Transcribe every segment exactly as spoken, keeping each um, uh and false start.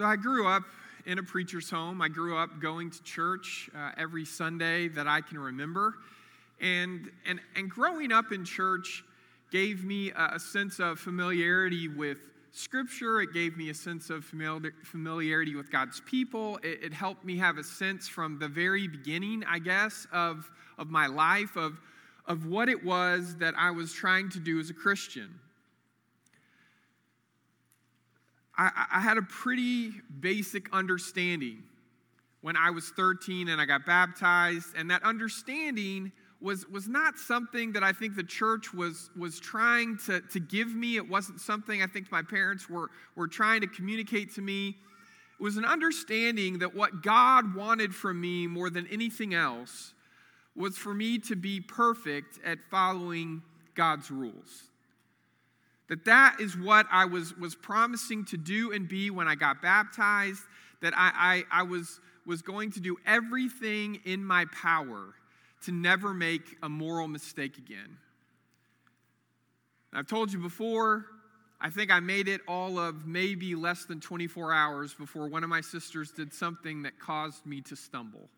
So I grew up in a preacher's home. I grew up going to church uh, every Sunday that I can remember. And, and, and growing up in church gave me a, a sense of familiarity with Scripture. It gave me a sense of familiar, familiarity with God's people. It, it helped me have a sense from the very beginning, I guess, of, of my life, of, of what it was that I was trying to do as a Christian. I, I had a pretty basic understanding when I was thirteen and I got baptized, and that understanding was was not something that I think the church was was trying to, to give me. It wasn't something I think my parents were, were trying to communicate to me. It was an understanding that what God wanted from me more than anything else was for me to be perfect at following God's rules. That that is what I was, was promising to do and be when I got baptized, that I, I, I was, was going to do everything in my power to never make a moral mistake again. And I've told you before, I think I made it all of maybe less than twenty-four hours before one of my sisters did something that caused me to stumble.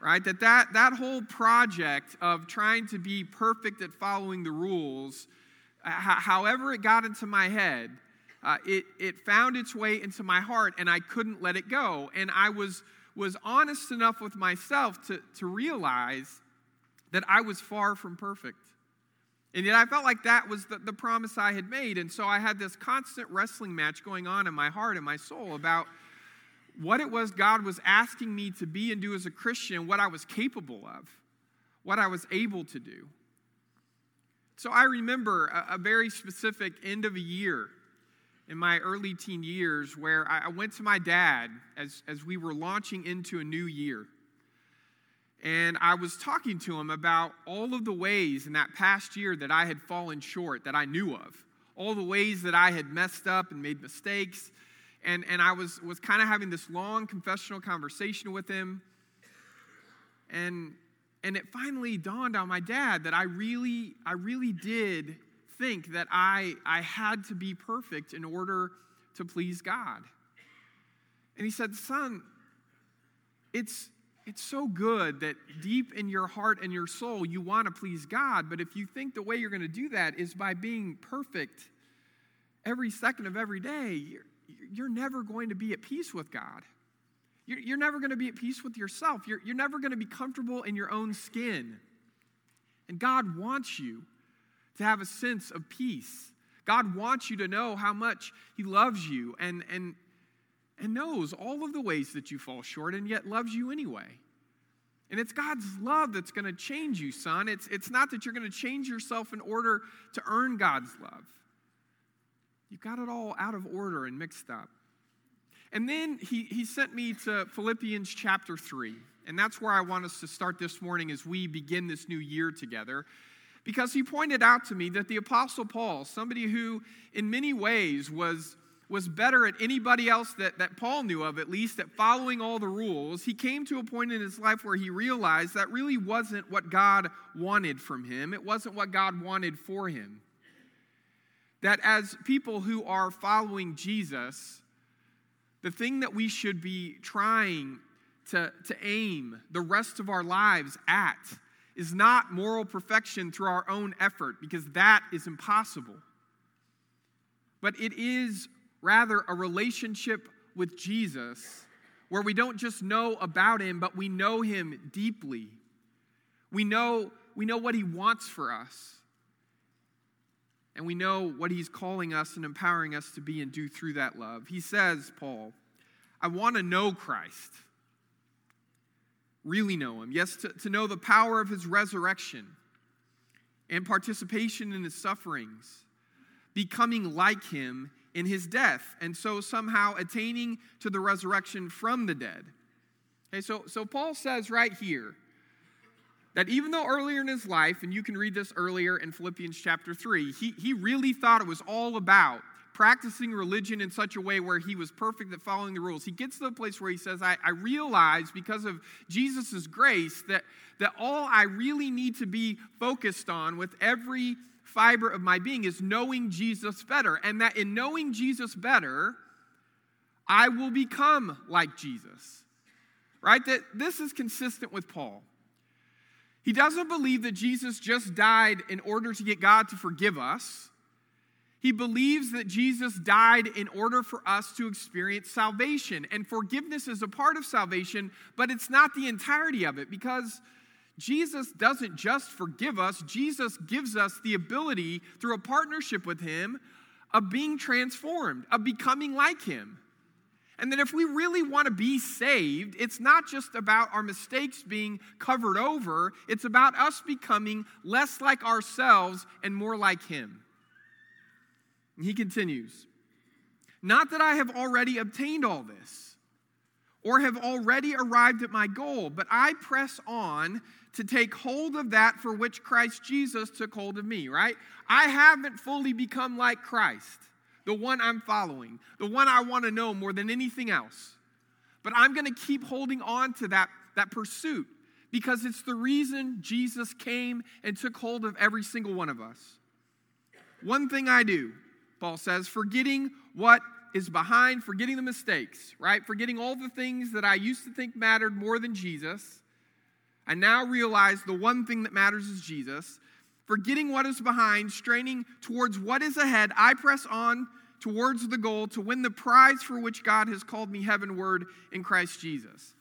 Right? That, that that whole project of trying to be perfect at following the rules, h- however it got into my head, uh, it, it found its way into my heart, and I couldn't let it go. And I was was honest enough with myself to, to realize that I was far from perfect. And yet I felt like that was the, the promise I had made. And so I had this constant wrestling match going on in my heart and my soul about what it was God was asking me to be and do as a Christian, what I was capable of, what I was able to do. So I remember a, a very specific end of a year in my early teen years where I went to my dad as, as we were launching into a new year. And I was talking to him about all of the ways in that past year that I had fallen short, that I knew of, all the ways that I had messed up and made mistakes. And, and I was, was kind of having this long confessional conversation with him. And, and it finally dawned on my dad that I really, I really did think that I, I had to be perfect in order to please God. And he said, "Son, it's, it's so good that deep in your heart and your soul you want to please God, but if you think the way you're going to do that is by being perfect every second of every day, you're, you're never going to be at peace with God. You're, you're never going to be at peace with yourself. You're, you're never going to be comfortable in your own skin. And God wants you to have a sense of peace. God wants you to know how much he loves you and, and, and knows all of the ways that you fall short and yet loves you anyway. And it's God's love that's going to change you, son. It's, it's not that you're going to change yourself in order to earn God's love. You got it all out of order and mixed up." And then he, he sent me to Philippians chapter three. And that's where I want us to start this morning as we begin this new year together. Because he pointed out to me that the Apostle Paul, somebody who in many ways was, was better at anybody else that, that Paul knew of, at least, at following all the rules, he came to a point in his life where he realized that really wasn't what God wanted from him. It wasn't what God wanted for him. That as people who are following Jesus, the thing that we should be trying to, to aim the rest of our lives at is not moral perfection through our own effort, because that is impossible. But it is rather a relationship with Jesus where we don't just know about him, but we know him deeply. We know, we know what he wants for us. And we know what he's calling us and empowering us to be and do through that love. He says, Paul, "I want to know Christ. Really know him. Yes, to, to know the power of his resurrection and participation in his sufferings, becoming like him in his death, and so somehow attaining to the resurrection from the dead." Okay, so, so Paul says right here that even though earlier in his life, and you can read this earlier in Philippians chapter three, he, he really thought it was all about practicing religion in such a way where he was perfect at following the rules. He gets to the place where he says, I, I realize because of Jesus' grace that, that all I really need to be focused on with every fiber of my being is knowing Jesus better. And that in knowing Jesus better, I will become like Jesus. Right? That this is consistent with Paul. He doesn't believe that Jesus just died in order to get God to forgive us. He believes that Jesus died in order for us to experience salvation. And forgiveness is a part of salvation, but it's not the entirety of it, because Jesus doesn't just forgive us. Jesus gives us the ability, through a partnership with him, of being transformed, of becoming like him. And that if we really want to be saved, it's not just about our mistakes being covered over. It's about us becoming less like ourselves and more like him. And he continues, "Not that I have already obtained all this or have already arrived at my goal, but I press on to take hold of that for which Christ Jesus took hold of me," right? I haven't fully become like Christ, the one I'm following, the one I want to know more than anything else. But I'm going to keep holding on to that, that pursuit, because it's the reason Jesus came and took hold of every single one of us. "One thing I do," Paul says, "forgetting what is behind," forgetting the mistakes, right? "Forgetting all the things that I used to think mattered more than Jesus. I now realize the one thing that matters is Jesus. Forgetting what is behind, straining towards what is ahead, I press on towards the goal to win the prize for which God has called me heavenward in Christ Jesus."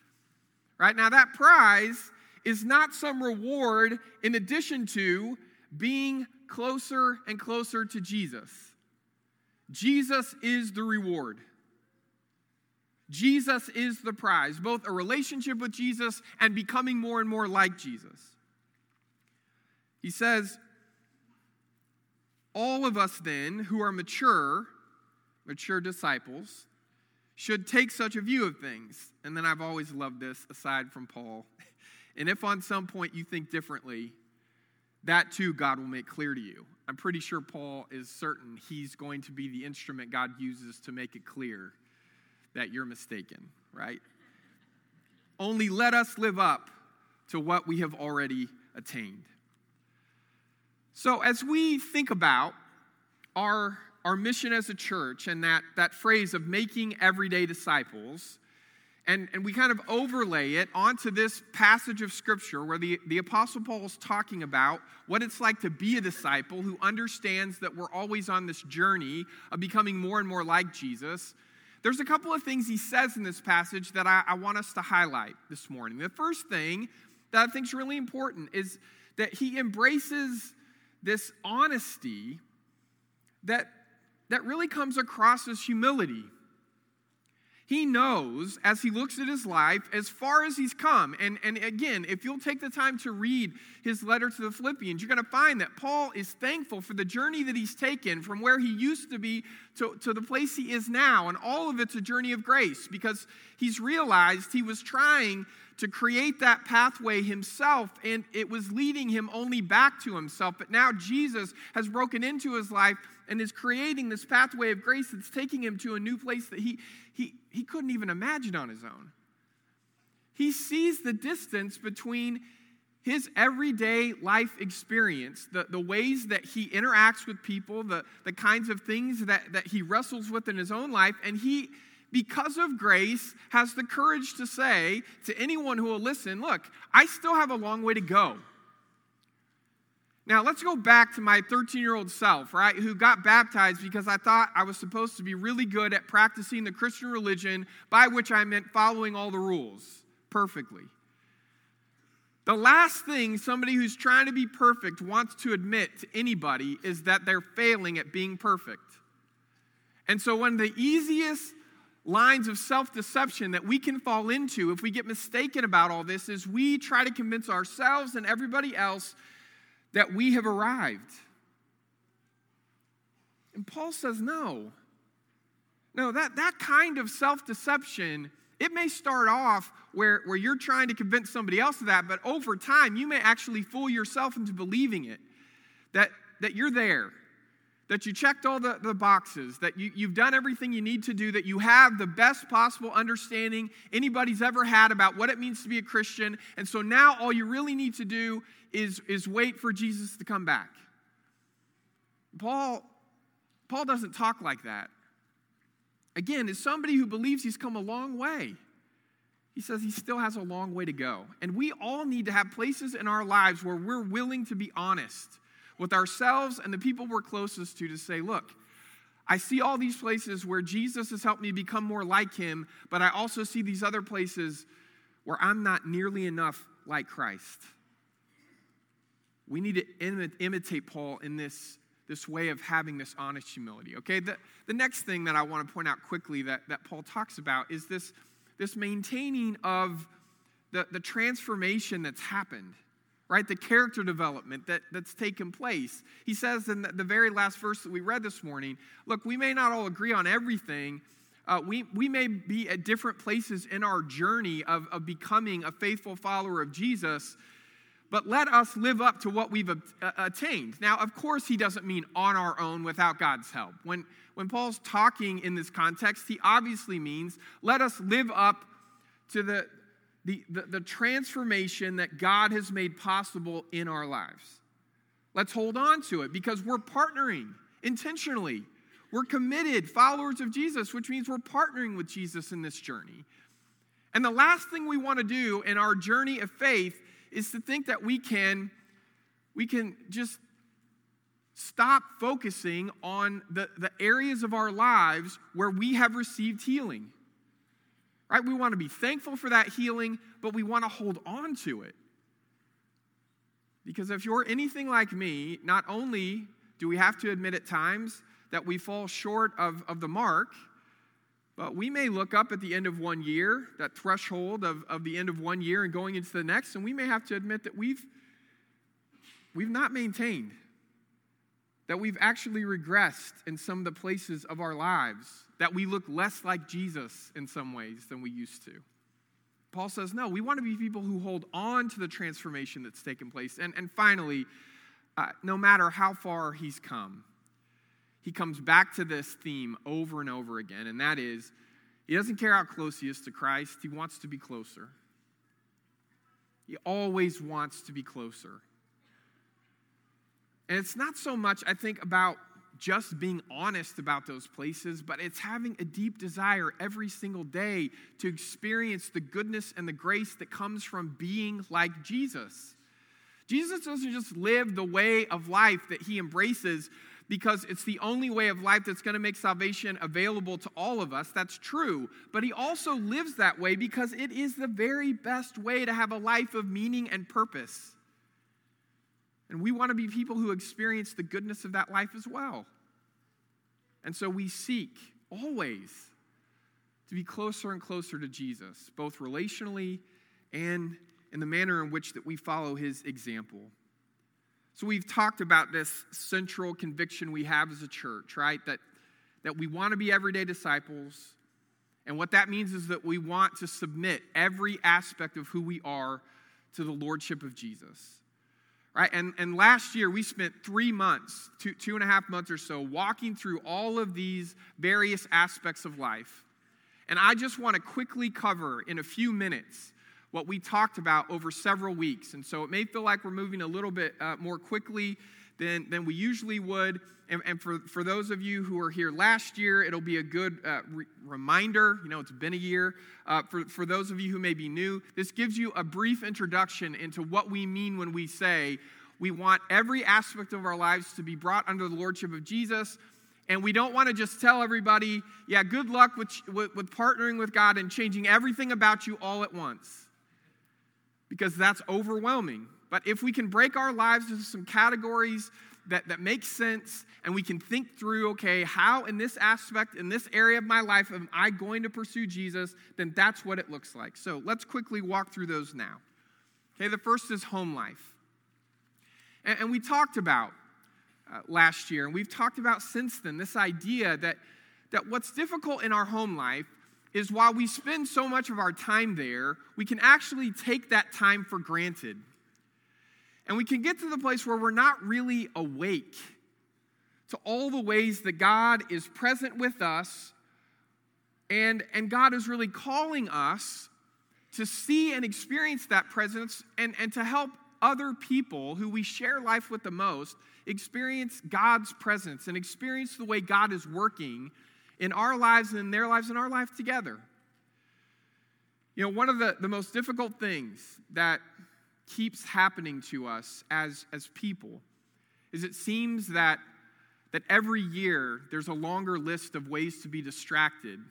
Right? Now that prize is not some reward in addition to being closer and closer to Jesus. Jesus is the reward. Jesus is the prize, both a relationship with Jesus and becoming more and more like Jesus. He says, "All of us then who are mature, mature disciples, should take such a view of things." And then I've always loved this, aside from Paul. "And if on some point you think differently, that too God will make clear to you." I'm pretty sure Paul is certain he's going to be the instrument God uses to make it clear that you're mistaken, right? "Only let us live up to what we have already attained." So as we think about our, our mission as a church and that, that phrase of making everyday disciples, and, and we kind of overlay it onto this passage of Scripture where the, the Apostle Paul is talking about what it's like to be a disciple who understands that we're always on this journey of becoming more and more like Jesus, there's a couple of things he says in this passage that I, I want us to highlight this morning. The first thing that I think is really important is that he embraces this honesty that, that really comes across as humility. He knows, as he looks at his life, as far as he's come. And, and again, if you'll take the time to read his letter to the Philippians, you're going to find that Paul is thankful for the journey that he's taken from where he used to be to, to the place he is now. And all of it's a journey of grace, because he's realized he was trying to create that pathway himself, and it was leading him only back to himself. But now Jesus has broken into his life and is creating this pathway of grace that's taking him to a new place that he he he couldn't even imagine on his own. He sees the distance between his everyday life experience, the, the ways that he interacts with people, the, the kinds of things that, that he wrestles with in his own life, and he, because of grace, has the courage to say to anyone who will listen, "Look, I still have a long way to go." Now, let's go back to my thirteen-year-old self, right, who got baptized because I thought I was supposed to be really good at practicing the Christian religion, by which I meant following all the rules perfectly. The last thing somebody who's trying to be perfect wants to admit to anybody is that they're failing at being perfect. And so one of the easiest lines of self-deception that we can fall into if we get mistaken about all this is we try to convince ourselves and everybody else that we have arrived. And Paul says no. No, that, that kind of self-deception, it may start off where, where you're trying to convince somebody else of that, but over time you may actually fool yourself into believing it, that, that you're there, that you checked all the, the boxes, that you, you've done everything you need to do, that you have the best possible understanding anybody's ever had about what it means to be a Christian, and so now all you really need to do is, is wait for Jesus to come back. Paul, Paul doesn't talk like that. Again, is somebody who believes he's come a long way. He says he still has a long way to go. And we all need to have places in our lives where we're willing to be honest with ourselves and the people we're closest to to say, look, I see all these places where Jesus has helped me become more like him, but I also see these other places where I'm not nearly enough like Christ. We need to imitate Paul in this, this way of having this honest humility, okay? The, the next thing that I want to point out quickly that, that Paul talks about is this, this maintaining of the, the transformation that's happened, right? The character development that, that's taken place. He says in the, the very last verse that we read this morning, look, we may not all agree on everything. Uh, we, we may be at different places in our journey of, of becoming a faithful follower of Jesus, but let us live up to what we've attained. Now, of course, he doesn't mean on our own without God's help. When, when Paul's talking in this context, he obviously means let us live up to the, the, the, the transformation that God has made possible in our lives. Let's hold on to it because we're partnering intentionally. We're committed followers of Jesus, which means we're partnering with Jesus in this journey. And the last thing we want to do in our journey of faith is to think that we can, we can just stop focusing on the, the areas of our lives where we have received healing. Right? We want to be thankful for that healing, but we want to hold on to it. Because if you're anything like me, not only do we have to admit at times that we fall short of, of the mark, but we may look up at the end of one year, that threshold of, of the end of one year and going into the next, and we may have to admit that we've, we've not maintained, that we've actually regressed in some of the places of our lives, that we look less like Jesus in some ways than we used to. Paul says, no, we want to be people who hold on to the transformation that's taken place. And, and finally, uh, no matter how far he's come, he comes back to this theme over and over again, and that is, he doesn't care how close he is to Christ. He wants to be closer. He always wants to be closer. And it's not so much, I think, about just being honest about those places, but it's having a deep desire every single day to experience the goodness and the grace that comes from being like Jesus. Jesus doesn't just live the way of life that he embraces, because it's the only way of life that's going to make salvation available to all of us. That's true. But he also lives that way because it is the very best way to have a life of meaning and purpose. And we want to be people who experience the goodness of that life as well. And so we seek always to be closer and closer to Jesus, both relationally and in the manner in which that we follow his example. So we've talked about this central conviction we have as a church, right? That, that we want to be everyday disciples. And what that means is that we want to submit every aspect of who we are to the lordship of Jesus, right? And, and last year, we spent three months, two, two and a half months or so, walking through all of these various aspects of life. And I just want to quickly cover in a few minutes what we talked about over several weeks. And so it may feel like we're moving a little bit uh, more quickly than, than we usually would. And, and for, for those of you who were here last year, it'll be a good uh, re- reminder. You know, it's been a year. Uh, for, for those of you who may be new, this gives you a brief introduction into what we mean when we say we want every aspect of our lives to be brought under the lordship of Jesus. And we don't want to just tell everybody, yeah, good luck with, with, with partnering with God and changing everything about you all at once, because that's overwhelming. But if we can break our lives into some categories that, that make sense, and we can think through, okay, how in this aspect, in this area of my life, am I going to pursue Jesus, then that's what it looks like. So let's quickly walk through those now. Okay, the first is home life. And, and we talked about uh, last year, and we've talked about since then, this idea that, that what's difficult in our home life is while we spend so much of our time there, we can actually take that time for granted. And we can get to the place where we're not really awake to all the ways that God is present with us, and, and God is really calling us to see and experience that presence and, and to help other people who we share life with the most experience God's presence and experience the way God is working in our lives and in their lives and our life together. You know, one of the, the most difficult things that keeps happening to us as, as people is it seems that, that every year there's a longer list of ways to be distracted. And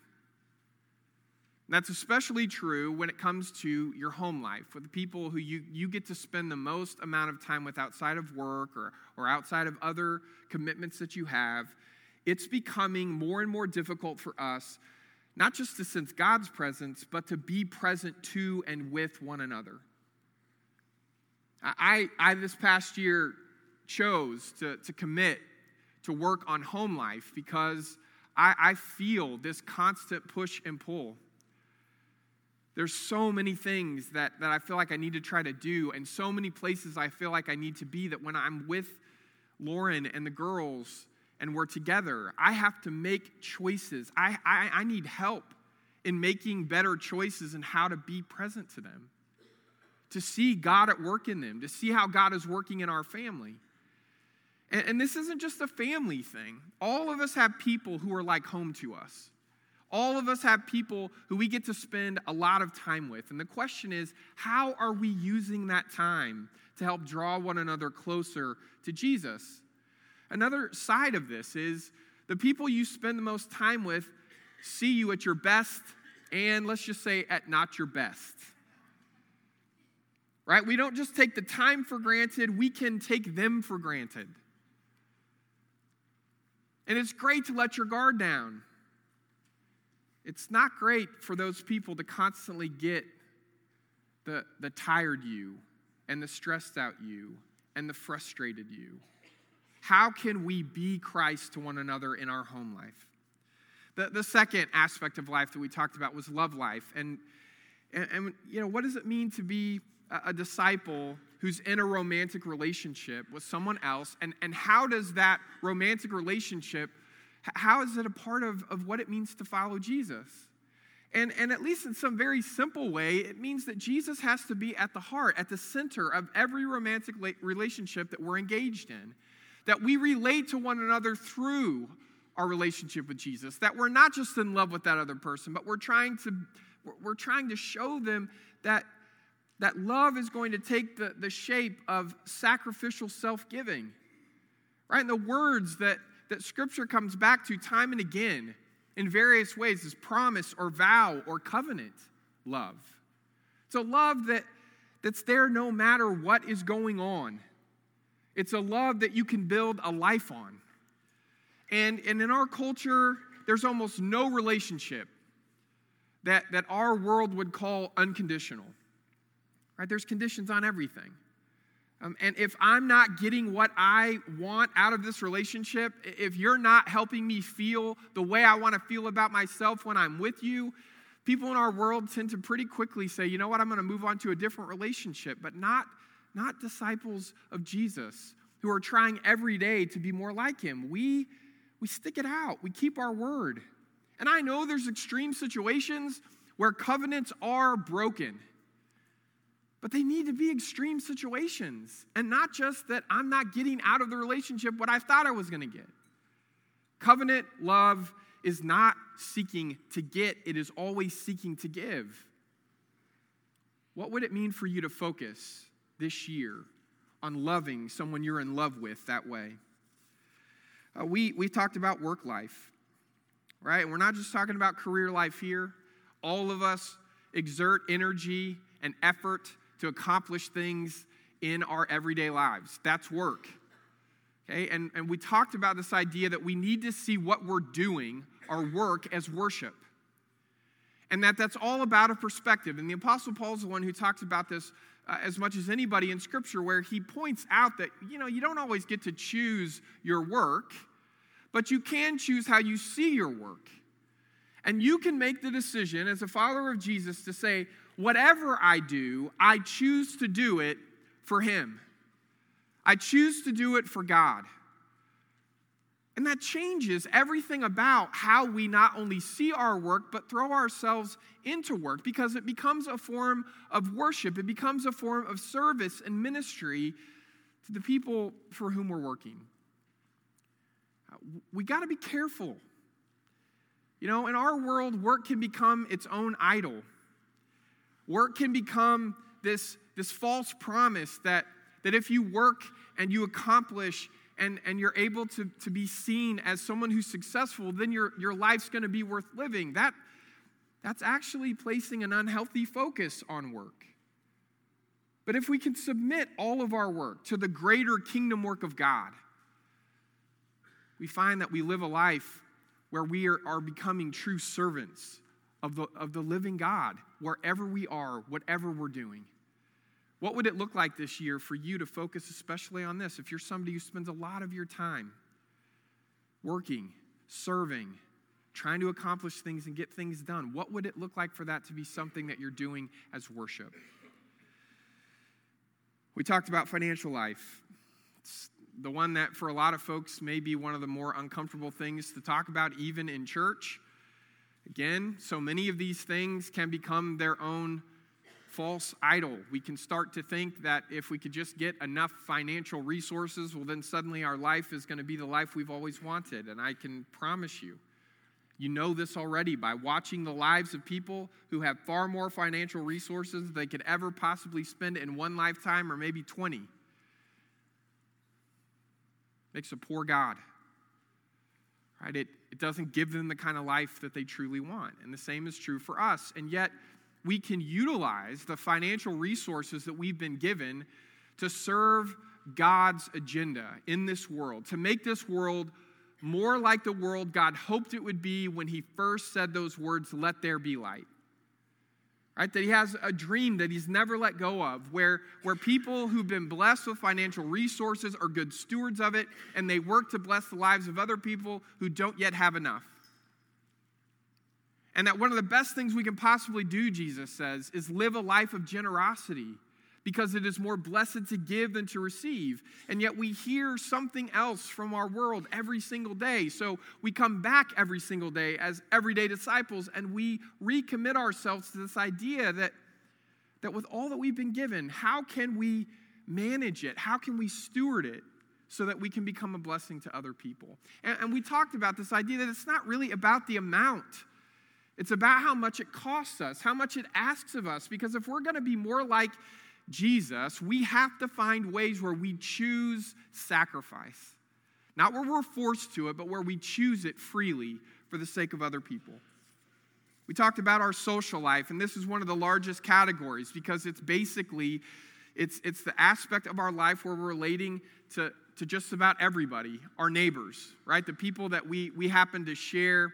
that's especially true when it comes to your home life, with the people who you, you get to spend the most amount of time with outside of work or, or outside of other commitments that you have. It's becoming more and more difficult for us, not just to sense God's presence, but to be present to and with one another. I, I this past year, chose to, to commit to work on home life because I, I feel this constant push and pull. There's so many things that, that I feel like I need to try to do, and so many places I feel like I need to be that when I'm with Lauren and the girls and we're together, I have to make choices. I, I, I need help in making better choices in how to be present to them, to see God at work in them, to see how God is working in our family. And, and this isn't just a family thing. All of us have people who are like home to us. All of us have people who we get to spend a lot of time with. And the question is, how are we using that time to help draw one another closer to Jesus? Another side of this is the people you spend the most time with see you at your best and, let's just say, at not your best. Right? We don't just take the time for granted, we can take them for granted. And it's great to let your guard down. It's not great for those people to constantly get the, the tired you and the stressed out you and the frustrated you. How can we be Christ to one another in our home life? The, the second aspect of life that we talked about was love life. And, and, and you know, what does it mean to be a disciple who's in a romantic relationship with someone else, and, and how does that romantic relationship, how is it a part of, of what it means to follow Jesus? And, and at least in some very simple way, it means that Jesus has to be at the heart, at the center of every romantic relationship that we're engaged in, that we relate to one another through our relationship with Jesus, that we're not just in love with that other person, but we're trying to, we're trying to show them that That love is going to take the, the shape of sacrificial self-giving, right? And the words that, that Scripture comes back to time and again in various ways is promise or vow or covenant love. It's a love that, that's there no matter what is going on. It's a love that you can build a life on. And, and in our culture, there's almost no relationship that, that our world would call unconditional. Right? There's conditions on everything. Um, and if I'm not getting what I want out of this relationship, if you're not helping me feel the way I want to feel about myself when I'm with you, people in our world tend to pretty quickly say, you know what, I'm going to move on to a different relationship, but not, not disciples of Jesus who are trying every day to be more like him. We, we stick it out. We keep our word. And I know there's extreme situations where covenants are broken. But they need to be extreme situations, and not just that I'm not getting out of the relationship what I thought I was going to get. Covenant love is not seeking to get. It is always seeking to give. What would it mean for you to focus this year on loving someone you're in love with that way? Uh, we, we talked about work life, right? We're not just talking about career life here. All of us exert energy and effort to accomplish things in our everyday lives. That's work. Okay, and, and we talked about this idea that we need to see what we're doing, our work, as worship. And that that's all about a perspective. And the Apostle Paul's the one who talks about this uh, as much as anybody in Scripture, where he points out that, you know, you don't always get to choose your work, but you can choose how you see your work. And you can make the decision as a follower of Jesus to say, whatever I do, I choose to do it for him. I choose to do it for God. And that changes everything about how we not only see our work, but throw ourselves into work, because it becomes a form of worship. It becomes a form of service and ministry to the people for whom we're working. We got to be careful You know, in our world, work can become its own idol. Work can become this, this false promise that, that if you work and you accomplish and, and you're able to, to be seen as someone who's successful, then your, your life's going to be worth living. That, that's actually placing an unhealthy focus on work. But if we can submit all of our work to the greater kingdom work of God, we find that we live a life where we are, are becoming true servants of the, of the living God, wherever we are, whatever we're doing. What would it look like this year for you to focus especially on this? If you're somebody who spends a lot of your time working, serving, trying to accomplish things and get things done, what would it look like for that to be something that you're doing as worship? We talked about financial life. It's the one that for a lot of folks may be one of the more uncomfortable things to talk about even in church. Again, so many of these things can become their own false idol. We can start to think that if we could just get enough financial resources, well then suddenly our life is going to be the life we've always wanted. And I can promise you, you know this already by watching the lives of people who have far more financial resources than they could ever possibly spend in one lifetime or maybe twenty. Makes a poor God. Right? It, it doesn't give them the kind of life that they truly want. And the same is true for us. And yet, we can utilize the financial resources that we've been given to serve God's agenda in this world, to make this world more like the world God hoped it would be when he first said those words, "Let there be light." Right? That he has a dream that he's never let go of, where, where people who've been blessed with financial resources are good stewards of it, and they work to bless the lives of other people who don't yet have enough. And that one of the best things we can possibly do, Jesus says, is live a life of generosity, because it is more blessed to give than to receive. And yet we hear something else from our world every single day. So we come back every single day as everyday disciples, and we recommit ourselves to this idea that, that with all that we've been given, how can we manage it? How can we steward it so that we can become a blessing to other people? And, and we talked about this idea that it's not really about the amount. It's about how much it costs us, how much it asks of us. Because if we're going to be more like Jesus, we have to find ways where we choose sacrifice. Not where we're forced to it, but where we choose it freely for the sake of other people. We talked about our social life, and this is one of the largest categories because it's basically, it's, it's the aspect of our life where we're relating to, to just about everybody, our neighbors, right? The people that we, we happen to share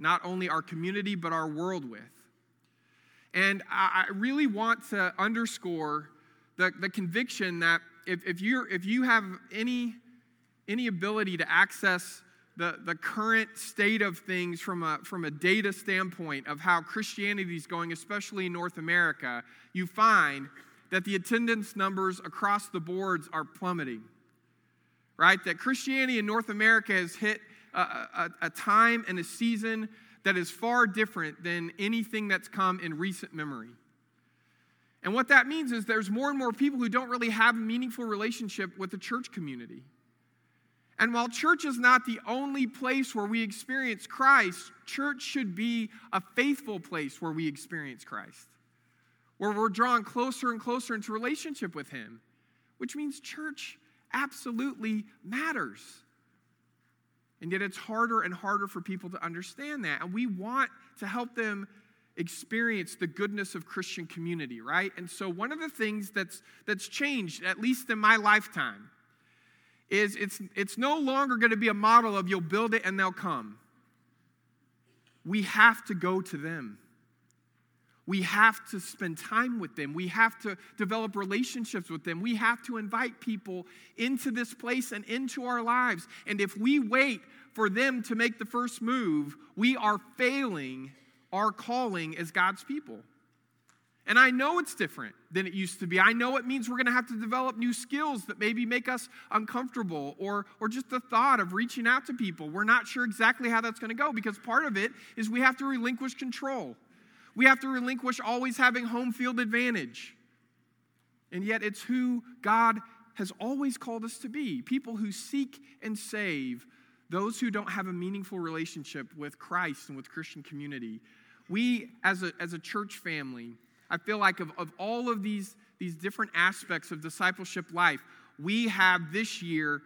not only our community, but our world with. And I really want to underscore the, the conviction that if, if you're if you have any any ability to access the, the current state of things from a from a data standpoint of how Christianity is going, especially in North America, you find that the attendance numbers across the boards are plummeting. Right? That Christianity in North America has hit a, a, a time and a season that is far different than anything that's come in recent memory. And what that means is there's more and more people who don't really have a meaningful relationship with the church community. And while church is not the only place where we experience Christ, church should be a faithful place where we experience Christ, where we're drawn closer and closer into relationship with him, which means church absolutely matters. And yet it's harder and harder for people to understand that. And we want to help them experience the goodness of Christian community, right? And so one of the things that's that's changed, at least in my lifetime, is it's it's no longer going to be a model of you'll build it and they'll come. We have to go to them. We have to spend time with them. We have to develop relationships with them. We have to invite people into this place and into our lives. And if we wait for them to make the first move, we are failing our calling as God's people. And I know it's different than it used to be. I know it means we're going to have to develop new skills that maybe make us uncomfortable or, or just the thought of reaching out to people. We're not sure exactly how that's going to go because part of it is we have to relinquish control. We have to relinquish always having home field advantage. And yet it's who God has always called us to be. People who seek and save those who don't have a meaningful relationship with Christ and with Christian community. We, as a as a church family, I feel like of, of all of these, these different aspects of discipleship life, we have this year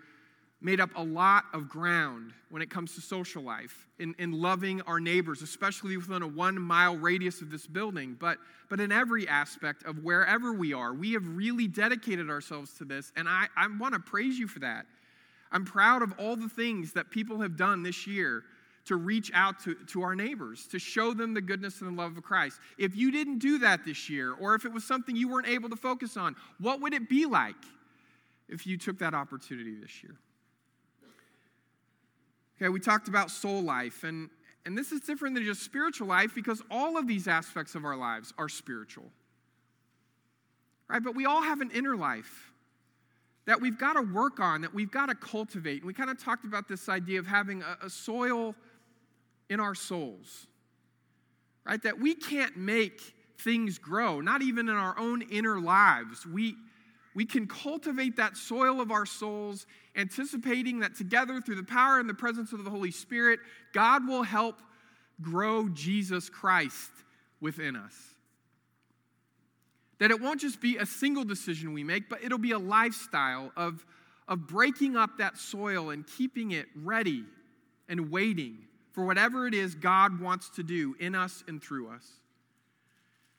made up a lot of ground when it comes to social life in, in loving our neighbors, especially within a one-mile radius of this building. But, but in every aspect of wherever we are, we have really dedicated ourselves to this, and I, I want to praise you for that. I'm proud of all the things that people have done this year to reach out to, to our neighbors, to show them the goodness and the love of Christ. If you didn't do that this year, or if it was something you weren't able to focus on, what would it be like if you took that opportunity this year? Okay, we talked about soul life, and, and this is different than just spiritual life because all of these aspects of our lives are spiritual, right? But we all have an inner life that we've got to work on, that we've got to cultivate. And we kind of talked about this idea of having a, a soil in our souls, right? That we can't make things grow, not even in our own inner lives. We, we can cultivate that soil of our souls, anticipating that together through the power and the presence of the Holy Spirit, God will help grow Jesus Christ within us. That it won't just be a single decision we make, but it'll be a lifestyle of, of breaking up that soil and keeping it ready and waiting for whatever it is God wants to do in us and through us.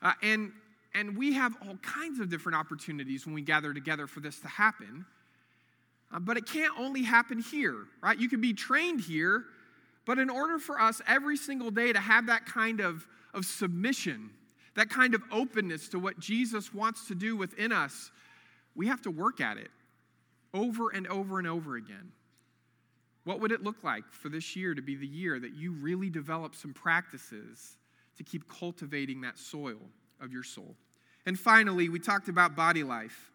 Uh, and, and we have all kinds of different opportunities when we gather together for this to happen. Uh, but it can't only happen here, right? You can be trained here, but in order for us every single day to have that kind of, of submission, that kind of openness to what Jesus wants to do within us, we have to work at it over and over and over again. What would it look like for this year to be the year that you really develop some practices to keep cultivating that soil of your soul? And finally, we talked about body life,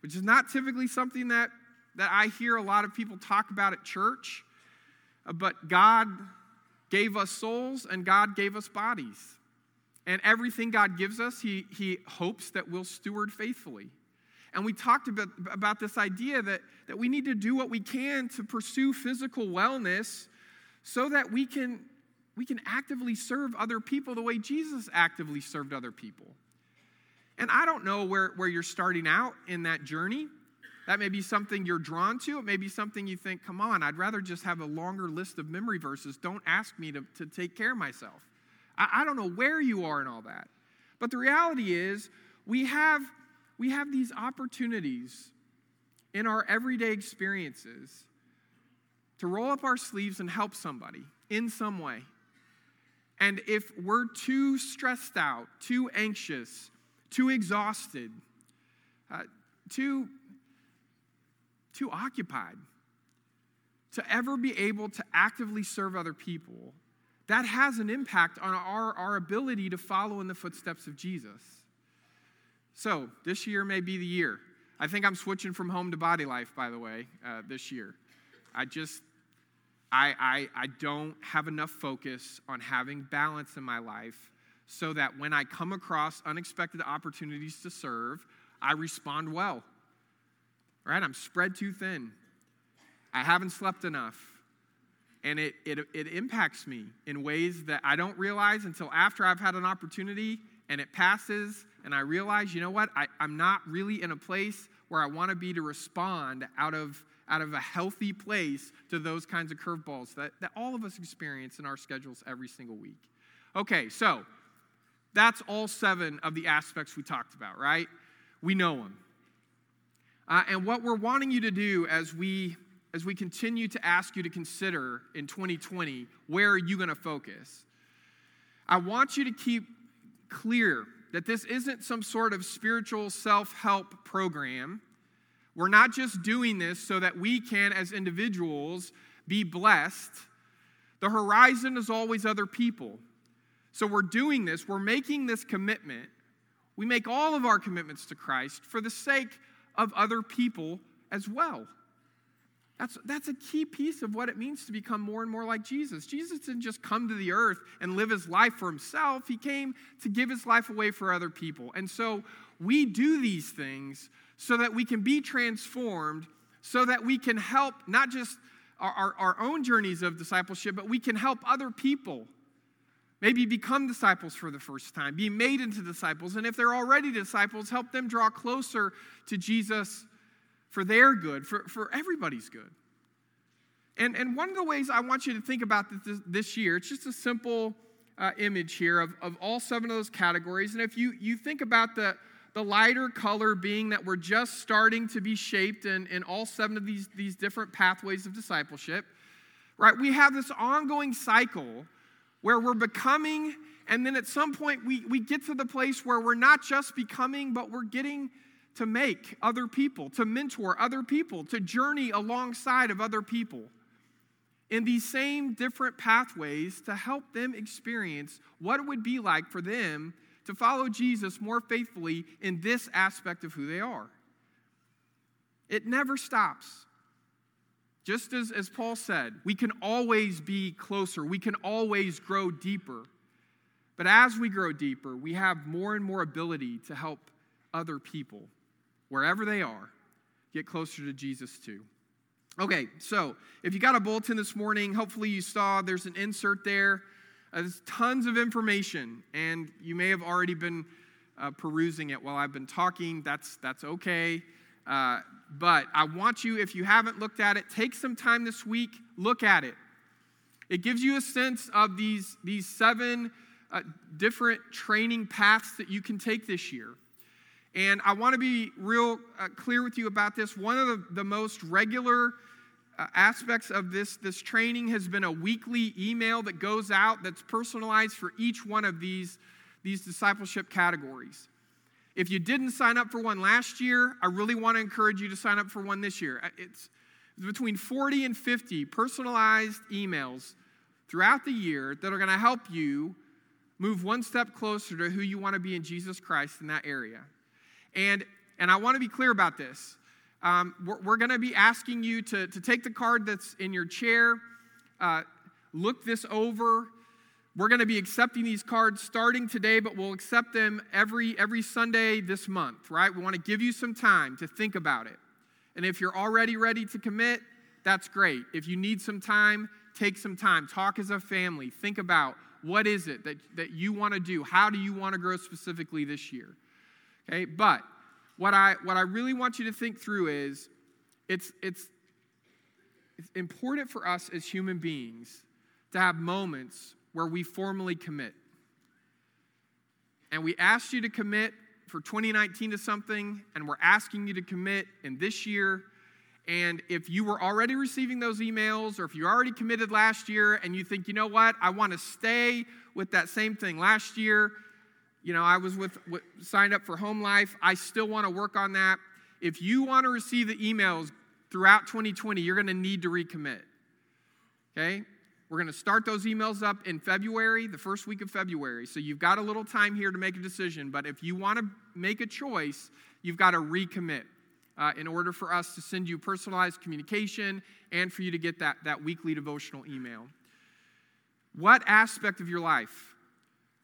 which is not typically something that, that I hear a lot of people talk about at church, but God gave us souls and God gave us bodies. And everything God gives us, he, he hopes that we'll steward faithfully. And we talked about, about this idea that, that we need to do what we can to pursue physical wellness so that we can, we can actively serve other people the way Jesus actively served other people. And I don't know where, where you're starting out in that journey. That may be something you're drawn to. It may be something you think, come on, I'd rather just have a longer list of memory verses. Don't ask me to, to take care of myself. I don't know where you are in all that. But the reality is we have, we have these opportunities in our everyday experiences to roll up our sleeves and help somebody in some way. And if we're too stressed out, too anxious, too exhausted, uh, too, too occupied to ever be able to actively serve other people, that has an impact on our, our ability to follow in the footsteps of Jesus. So this year may be the year. I think I'm switching from home to body life, by the way, uh, this year. I just, I, I, I don't have enough focus on having balance in my life so that when I come across unexpected opportunities to serve, I respond well. Right? I'm spread too thin. I haven't slept enough. And it, it it impacts me in ways that I don't realize until after I've had an opportunity and it passes and I realize, you know what, I, I'm not really in a place where I want to be to respond out of out of a healthy place to those kinds of curveballs that, that all of us experience in our schedules every single week. Okay, so that's all seven of the aspects we talked about, right? We know them. Uh, and what we're wanting you to do as we... as we continue to ask you to consider in twenty twenty, where are you going to focus? I want you to keep clear that this isn't some sort of spiritual self-help program. We're not just doing this so that we can, as individuals, be blessed. The horizon is always other people. So we're doing this, we're making this commitment. We make all of our commitments to Christ for the sake of other people as well. That's, that's a key piece of what it means to become more and more like Jesus. Jesus didn't just come to the earth and live his life for himself. He came to give his life away for other people. And so we do these things so that we can be transformed, so that we can help not just our, our, our own journeys of discipleship, but we can help other people maybe become disciples for the first time, be made into disciples. And if they're already disciples, help them draw closer to Jesus for their good, for, for everybody's good. And, and one of the ways I want you to think about this, this year, it's just a simple uh, image here of, of all seven of those categories. And if you, you think about the, the lighter color being that we're just starting to be shaped in, in all seven of these, these different pathways of discipleship, right? We have this ongoing cycle where we're becoming, and then at some point we, we get to the place where we're not just becoming, but we're getting to make other people, to mentor other people, to journey alongside of other people in these same different pathways to help them experience what it would be like for them to follow Jesus more faithfully in this aspect of who they are. It never stops. Just as, as Paul said, we can always be closer. We can always grow deeper. But as we grow deeper, we have more and more ability to help other people, wherever they are, get closer to Jesus too. Okay, so if you got a bulletin this morning, hopefully you saw there's an insert there. Uh, there's tons of information, and you may have already been uh, perusing it while I've been talking. That's that's okay. Uh, but I want you, if you haven't looked at it, take some time this week, look at it. It gives you a sense of these, these seven uh, different training paths that you can take this year. And I want to be real uh, clear with you about this. One of the, the most regular uh, aspects of this, this training has been a weekly email that goes out that's personalized for each one of these, these discipleship categories. If you didn't sign up for one last year, I really want to encourage you to sign up for one this year. It's between forty and fifty personalized emails throughout the year that are going to help you move one step closer to who you want to be in Jesus Christ in that area. And and I want to be clear about this. Um, we're we're going to be asking you to, to take the card that's in your chair, uh, look this over. We're going to be accepting these cards starting today, but we'll accept them every every Sunday this month, right? We want to give you some time to think about it. And if you're already ready to commit, that's great. If you need some time, take some time. Talk as a family. Think about what is it that, that you want to do? How do you want to grow specifically this year? Okay, but what I what I really want you to think through is it's it's it's important for us as human beings to have moments where we formally commit. And we asked you to commit for twenty nineteen to something, and we're asking you to commit in this year. And if you were already receiving those emails, or if you already committed last year and you think, you know what, I want to stay with that same thing last year. You know, I was with, with signed up for Home Life. I still want to work on that. If you want to receive the emails throughout twenty twenty, you're going to need to recommit. Okay? We're going to start those emails up in February, the first week of February. So you've got a little time here to make a decision. But if you want to make a choice, you've got to recommit uh, in order for us to send you personalized communication and for you to get that, that weekly devotional email. What aspect of your life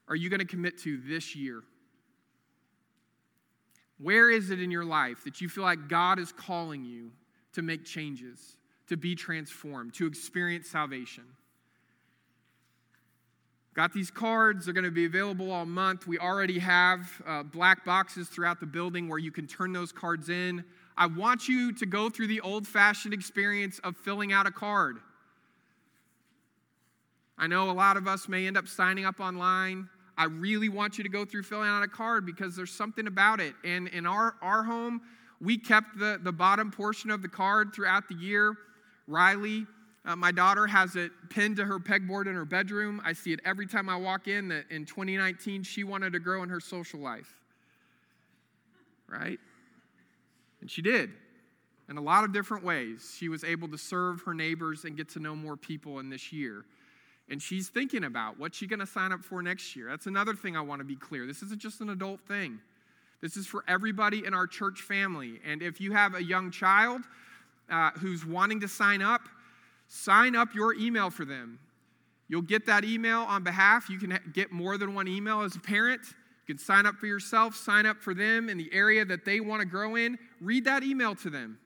are you going to commit to this year? Where is it in your life that you feel like God is calling you to make changes, to be transformed, to experience salvation? Got these cards. They're going to be available all month. We already have uh, black boxes throughout the building where you can turn those cards in. I want you to go through the old-fashioned experience of filling out a card. I know a lot of us may end up signing up online. I really want you to go through filling out a card because there's something about it. And in our, our home, we kept the, the bottom portion of the card throughout the year. Riley, uh, my daughter, has it pinned to her pegboard in her bedroom. I see it every time I walk in that in twenty nineteen she wanted to grow in her social life. Right? And she did. In a lot of different ways. She was able to serve her neighbors and get to know more people in this year. And she's thinking about what's she going to sign up for next year. That's another thing I want to be clear. This isn't just an adult thing. This is for everybody in our church family. And if you have a young child uh, who's wanting to sign up, sign up your email for them. You'll get that email on behalf. You can get more than one email as a parent. You can sign up for yourself, sign up for them in the area that they want to grow in. Read that email to them.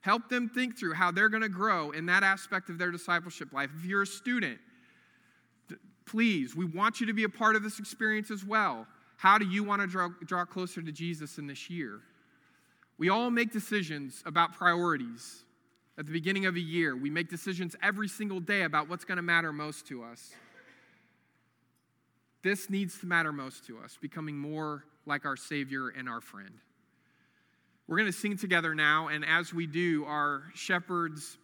Help them think through how they're going to grow in that aspect of their discipleship life. If you're a student, please, we want you to be a part of this experience as well. How do you want to draw, draw closer to Jesus in this year? We all make decisions about priorities. At the beginning of a year, we make decisions every single day about what's going to matter most to us. This needs to matter most to us, becoming more like our Savior and our friend. We're going to sing together now, and as we do, our shepherds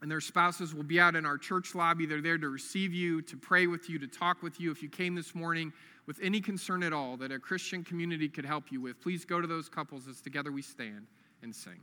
and their spouses will be out in our church lobby. They're there to receive you, to pray with you, to talk with you. If you came this morning with any concern at all that a Christian community could help you with, please go to those couples as together we stand and sing.